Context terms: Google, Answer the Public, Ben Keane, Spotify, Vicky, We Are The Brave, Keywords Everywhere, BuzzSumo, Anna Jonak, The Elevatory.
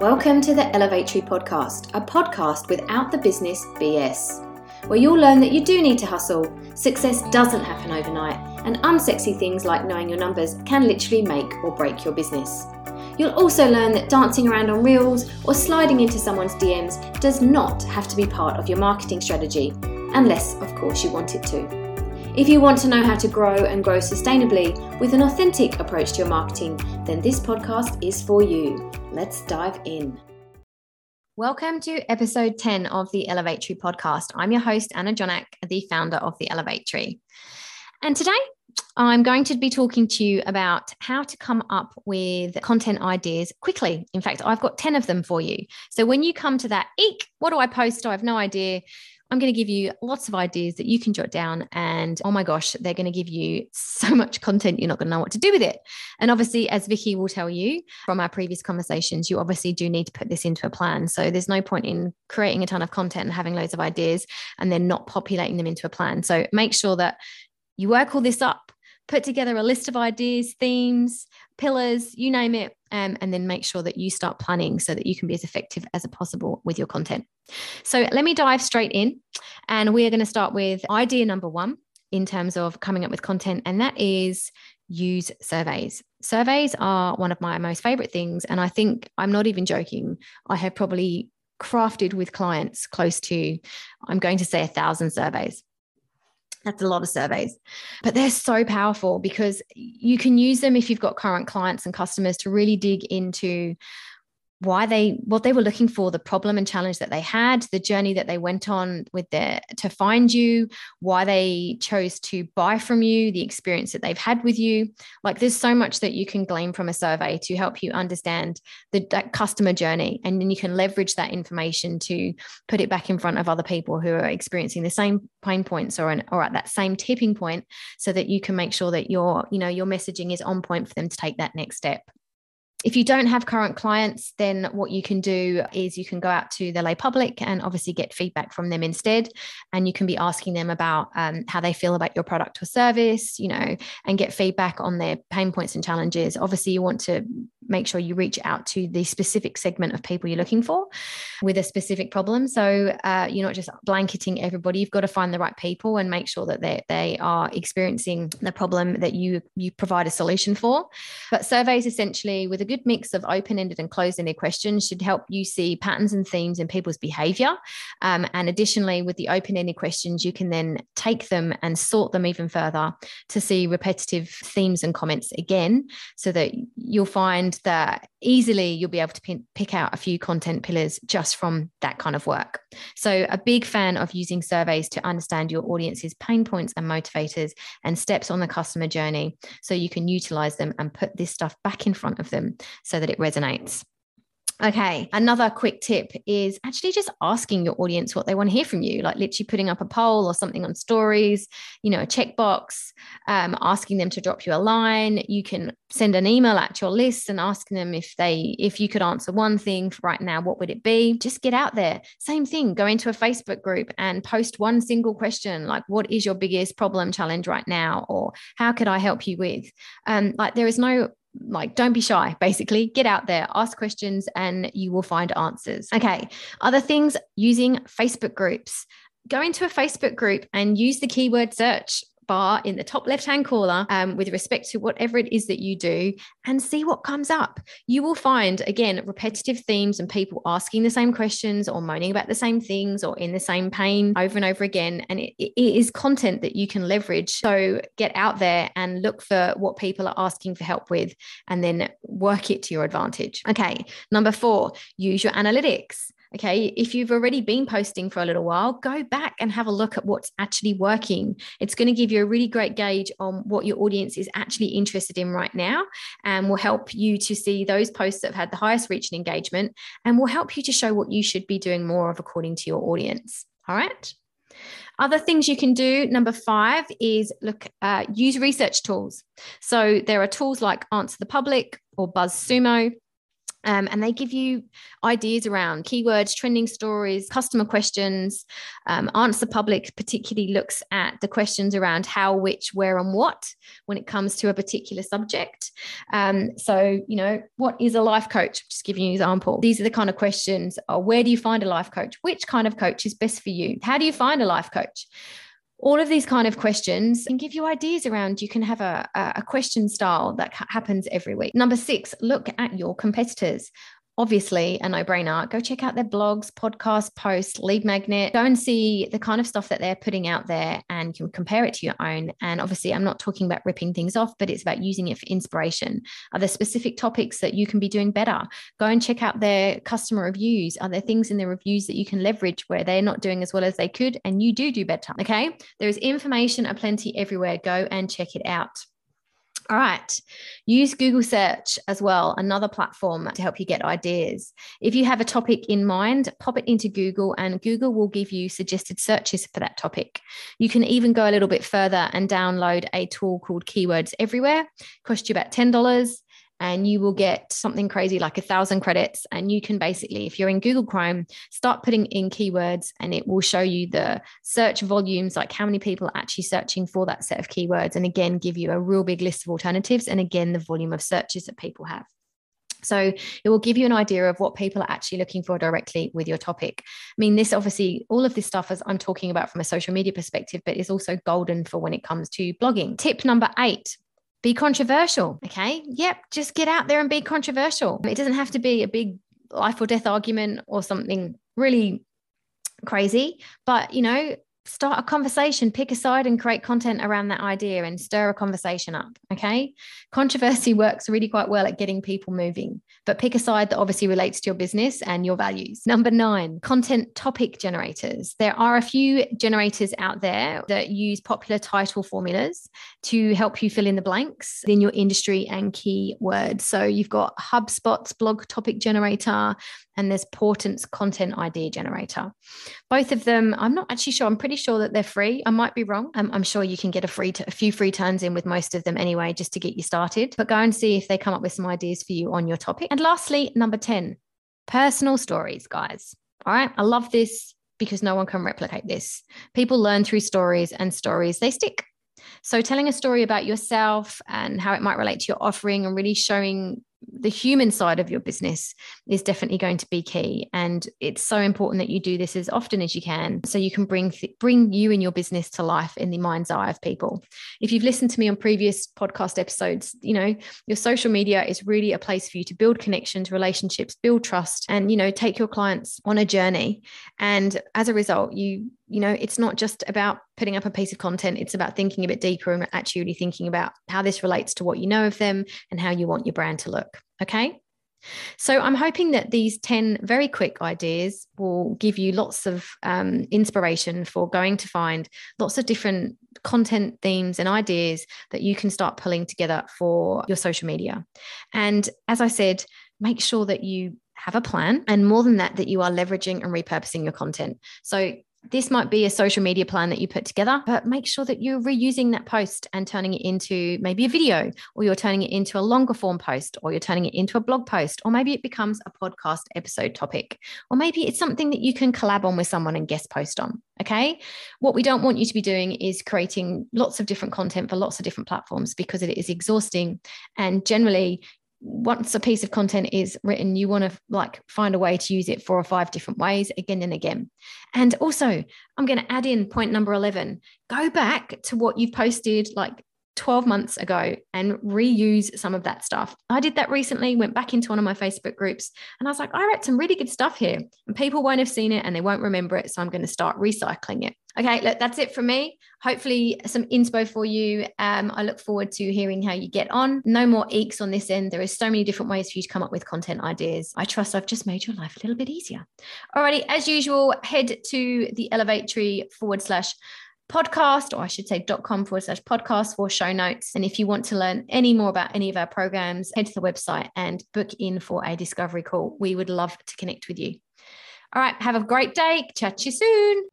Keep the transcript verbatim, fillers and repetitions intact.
Welcome to the Elevatory podcast, a podcast without the business B S, where you'll learn that you do need to hustle, success doesn't happen overnight, and unsexy things like knowing your numbers can literally make or break your business. You'll also learn that dancing around on reels or sliding into someone's D Ms does not have to be part of your marketing strategy, unless, of course, you want it to. If you want to know how to grow and grow sustainably with an authentic approach to your marketing, then this podcast is for you. Let's dive in. Welcome to episode ten of the Elevatory podcast. I'm your host, Anna Jonak, the founder of the Elevatory. And today I'm going to be talking to you about how to come up with content ideas quickly. In fact, I've got ten of them for you. So when you come to that, eek, what do I post? I have no idea. I'm going to give you lots of ideas that you can jot down and, oh my gosh, they're going to give you so much content, you're not going to know what to do with it. And obviously, as Vicky will tell you from our previous conversations, you obviously do need to put this into a plan. So there's no point in creating a ton of content and having loads of ideas and then not populating them into a plan. So make sure that you work all this up, put together a list of ideas, themes, pillars, you name it, um, and then make sure that you start planning so that you can be as effective as possible with your content. So let me dive straight in, and we are going to start with idea number one in terms of coming up with content, and that is use surveys. Surveys are one of my most favorite things, and I think I'm not even joking. I have probably crafted with clients close to, I'm going to say, a thousand surveys. That's a lot of surveys, but they're so powerful because you can use them if you've got current clients and customers to really dig into why they, what they were looking for, the problem and challenge that they had, the journey that they went on with their, to find you, why they chose to buy from you, the experience that they've had with you. Like, there's so much that you can glean from a survey to help you understand the that customer journey. And then you can leverage that information to put it back in front of other people who are experiencing the same pain points or, an, or at that same tipping point, so that you can make sure that your, you know, your messaging is on point for them to take that next step. If you don't have current clients, then what you can do is you can go out to the lay public and obviously get feedback from them instead. And you can be asking them about um, how they feel about your product or service, you know, and get feedback on their pain points and challenges. Obviously, you want to make sure you reach out to the specific segment of people you're looking for with a specific problem. So uh, you're not just blanketing everybody. You've got to find the right people and make sure that they they are experiencing the problem that you, you provide a solution for. But surveys, essentially, with a good mix of open-ended and closed-ended questions, should help you see patterns and themes in people's behavior. Um, and additionally, with the open-ended questions, you can then take them and sort them even further to see repetitive themes and comments again, so that you'll find that easily you'll be able to p- pick out a few content pillars just from that kind of work. So a big fan of using surveys to understand your audience's pain points and motivators and steps on the customer journey, so you can utilize them and put this stuff back in front of them so that it resonates. Okay, another quick tip is actually just asking your audience what they want to hear from you, like literally putting up a poll or something on stories, you know, a checkbox, um, asking them to drop you a line. You can send an email at your list and asking them if they, if you could answer one thing right now, what would it be? Just get out there. Same thing, go into a Facebook group and post one single question, like, what is your biggest problem challenge right now? Or how could I help you with? Um, like there is no Like, don't be shy, basically. Get out there, ask questions, and you will find answers. Okay. Other things, using Facebook groups. Go into a Facebook group and use the keyword search bar in the top left-hand corner um, with respect to whatever it is that you do, and see what comes up. You will find, again, repetitive themes and people asking the same questions or moaning about the same things or in the same pain over and over again. And it, it is content that you can leverage. So get out there and look for what people are asking for help with, and then work it to your advantage. Okay. Number four, use your analytics. Okay, if you've already been posting for a little while, go back and have a look at what's actually working. It's going to give you a really great gauge on what your audience is actually interested in right now, and will help you to see those posts that have had the highest reach and engagement, and will help you to show what you should be doing more of according to your audience. All right. Other things you can do, number five, is look, uh, use research tools. So there are tools like Answer the Public or BuzzSumo. Um, and they give you ideas around keywords, trending stories, customer questions. Um, Answer Public particularly looks at the questions around how, which, where, and what when it comes to a particular subject. Um, so, you know, what is a life coach? Just giving you an example. These are the kind of questions. Oh, where do you find a life coach? Which kind of coach is best for you? How do you find a life coach? All of these kind of questions can give you ideas around. You can have a, a question style that happens every week. Number six, look at your competitors. Obviously a no-brainer. Go check out their blogs, podcasts, posts, lead magnet. Go and see the kind of stuff that they're putting out there and you can compare it to your own. And obviously I'm not talking about ripping things off, but it's about using it for inspiration. Are there specific topics that you can be doing better? Go and check out their customer reviews. Are there things in their reviews that you can leverage where they're not doing as well as they could and you do do better? Okay. There is information aplenty everywhere. Go and check it out. All right. Use Google search as well, another platform to help you get ideas. If you have a topic in mind, pop it into Google and Google will give you suggested searches for that topic. You can even go a little bit further and download a tool called Keywords Everywhere. It costs you about ten dollars and you will get something crazy like a thousand credits. And you can basically, if you're in Google Chrome, start putting in keywords and it will show you the search volumes, like how many people are actually searching for that set of keywords. And again, give you a real big list of alternatives. And again, the volume of searches that people have. So it will give you an idea of what people are actually looking for directly with your topic. I mean, this obviously, all of this stuff as I'm talking about from a social media perspective, but it's also golden for when it comes to blogging. Tip number eight. Be controversial. Okay. Yep. Just get out there and be controversial. It doesn't have to be a big life or death argument or something really crazy, but you know, start a conversation, pick a side and create content around that idea and stir a conversation up. Okay. Controversy works really quite well at getting people moving, but pick a side that obviously relates to your business and your values. Number nine, content topic generators. There are a few generators out there that use popular title formulas to help you fill in the blanks in your industry and keywords. So you've got HubSpot's blog topic generator and there's Portent's content idea generator. Both of them, I'm not actually sure. I'm pretty sure that they're free. I might be wrong. Um, I'm sure you can get a free, t- a few free turns in with most of them anyway, just to get you started, but go and see if they come up with some ideas for you on your topic. And lastly, number ten, personal stories, guys. All right. I love this because no one can replicate this. People learn through stories and stories, they stick. So telling a story about yourself and how it might relate to your offering and really showing the human side of your business is definitely going to be key. And it's so important that you do this as often as you can so you can bring th- bring you and your business to life in the mind's eye of people. If you've listened to me on previous podcast episodes, you know, your social media is really a place for you to build connections, relationships, build trust, and, you know, take your clients on a journey. And as a result, you, you know, it's not just about putting up a piece of content. It's about thinking a bit deeper and actually thinking about how this relates to what you know of them and how you want your brand to look. Okay. So I'm hoping that these ten very quick ideas will give you lots of um, inspiration for going to find lots of different content themes and ideas that you can start pulling together for your social media. And as I said, make sure that you have a plan and more than that, that you are leveraging and repurposing your content. So this might be a social media plan that you put together, but make sure that you're reusing that post and turning it into maybe a video, or you're turning it into a longer form post, or you're turning it into a blog post, or maybe it becomes a podcast episode topic, or maybe it's something that you can collab on with someone and guest post on. Okay. What we don't want you to be doing is creating lots of different content for lots of different platforms because it is exhausting. And generally, once a piece of content is written, you want to like find a way to use it four or five different ways again and again. And also I'm going to add in point number eleven, go back to what you've posted like twelve months ago and reuse some of that stuff. I did that recently, went back into one of my Facebook groups and I was like, I wrote some really good stuff here and people won't have seen it and they won't remember it. So I'm going to start recycling it. Okay, look, that's it from me. Hopefully some inspo for you. Um, I look forward to hearing how you get on. No more eeks on this end. There is so many different ways for you to come up with content ideas. I trust I've just made your life a little bit easier. Alrighty, as usual, head to the Elevatory forward slash podcast, or I should say dot com forward slash podcast for show notes. And if you want to learn any more about any of our programs, head to the website and book in for a discovery call. We would love to connect with you. All right, have a great day. Chat to you soon.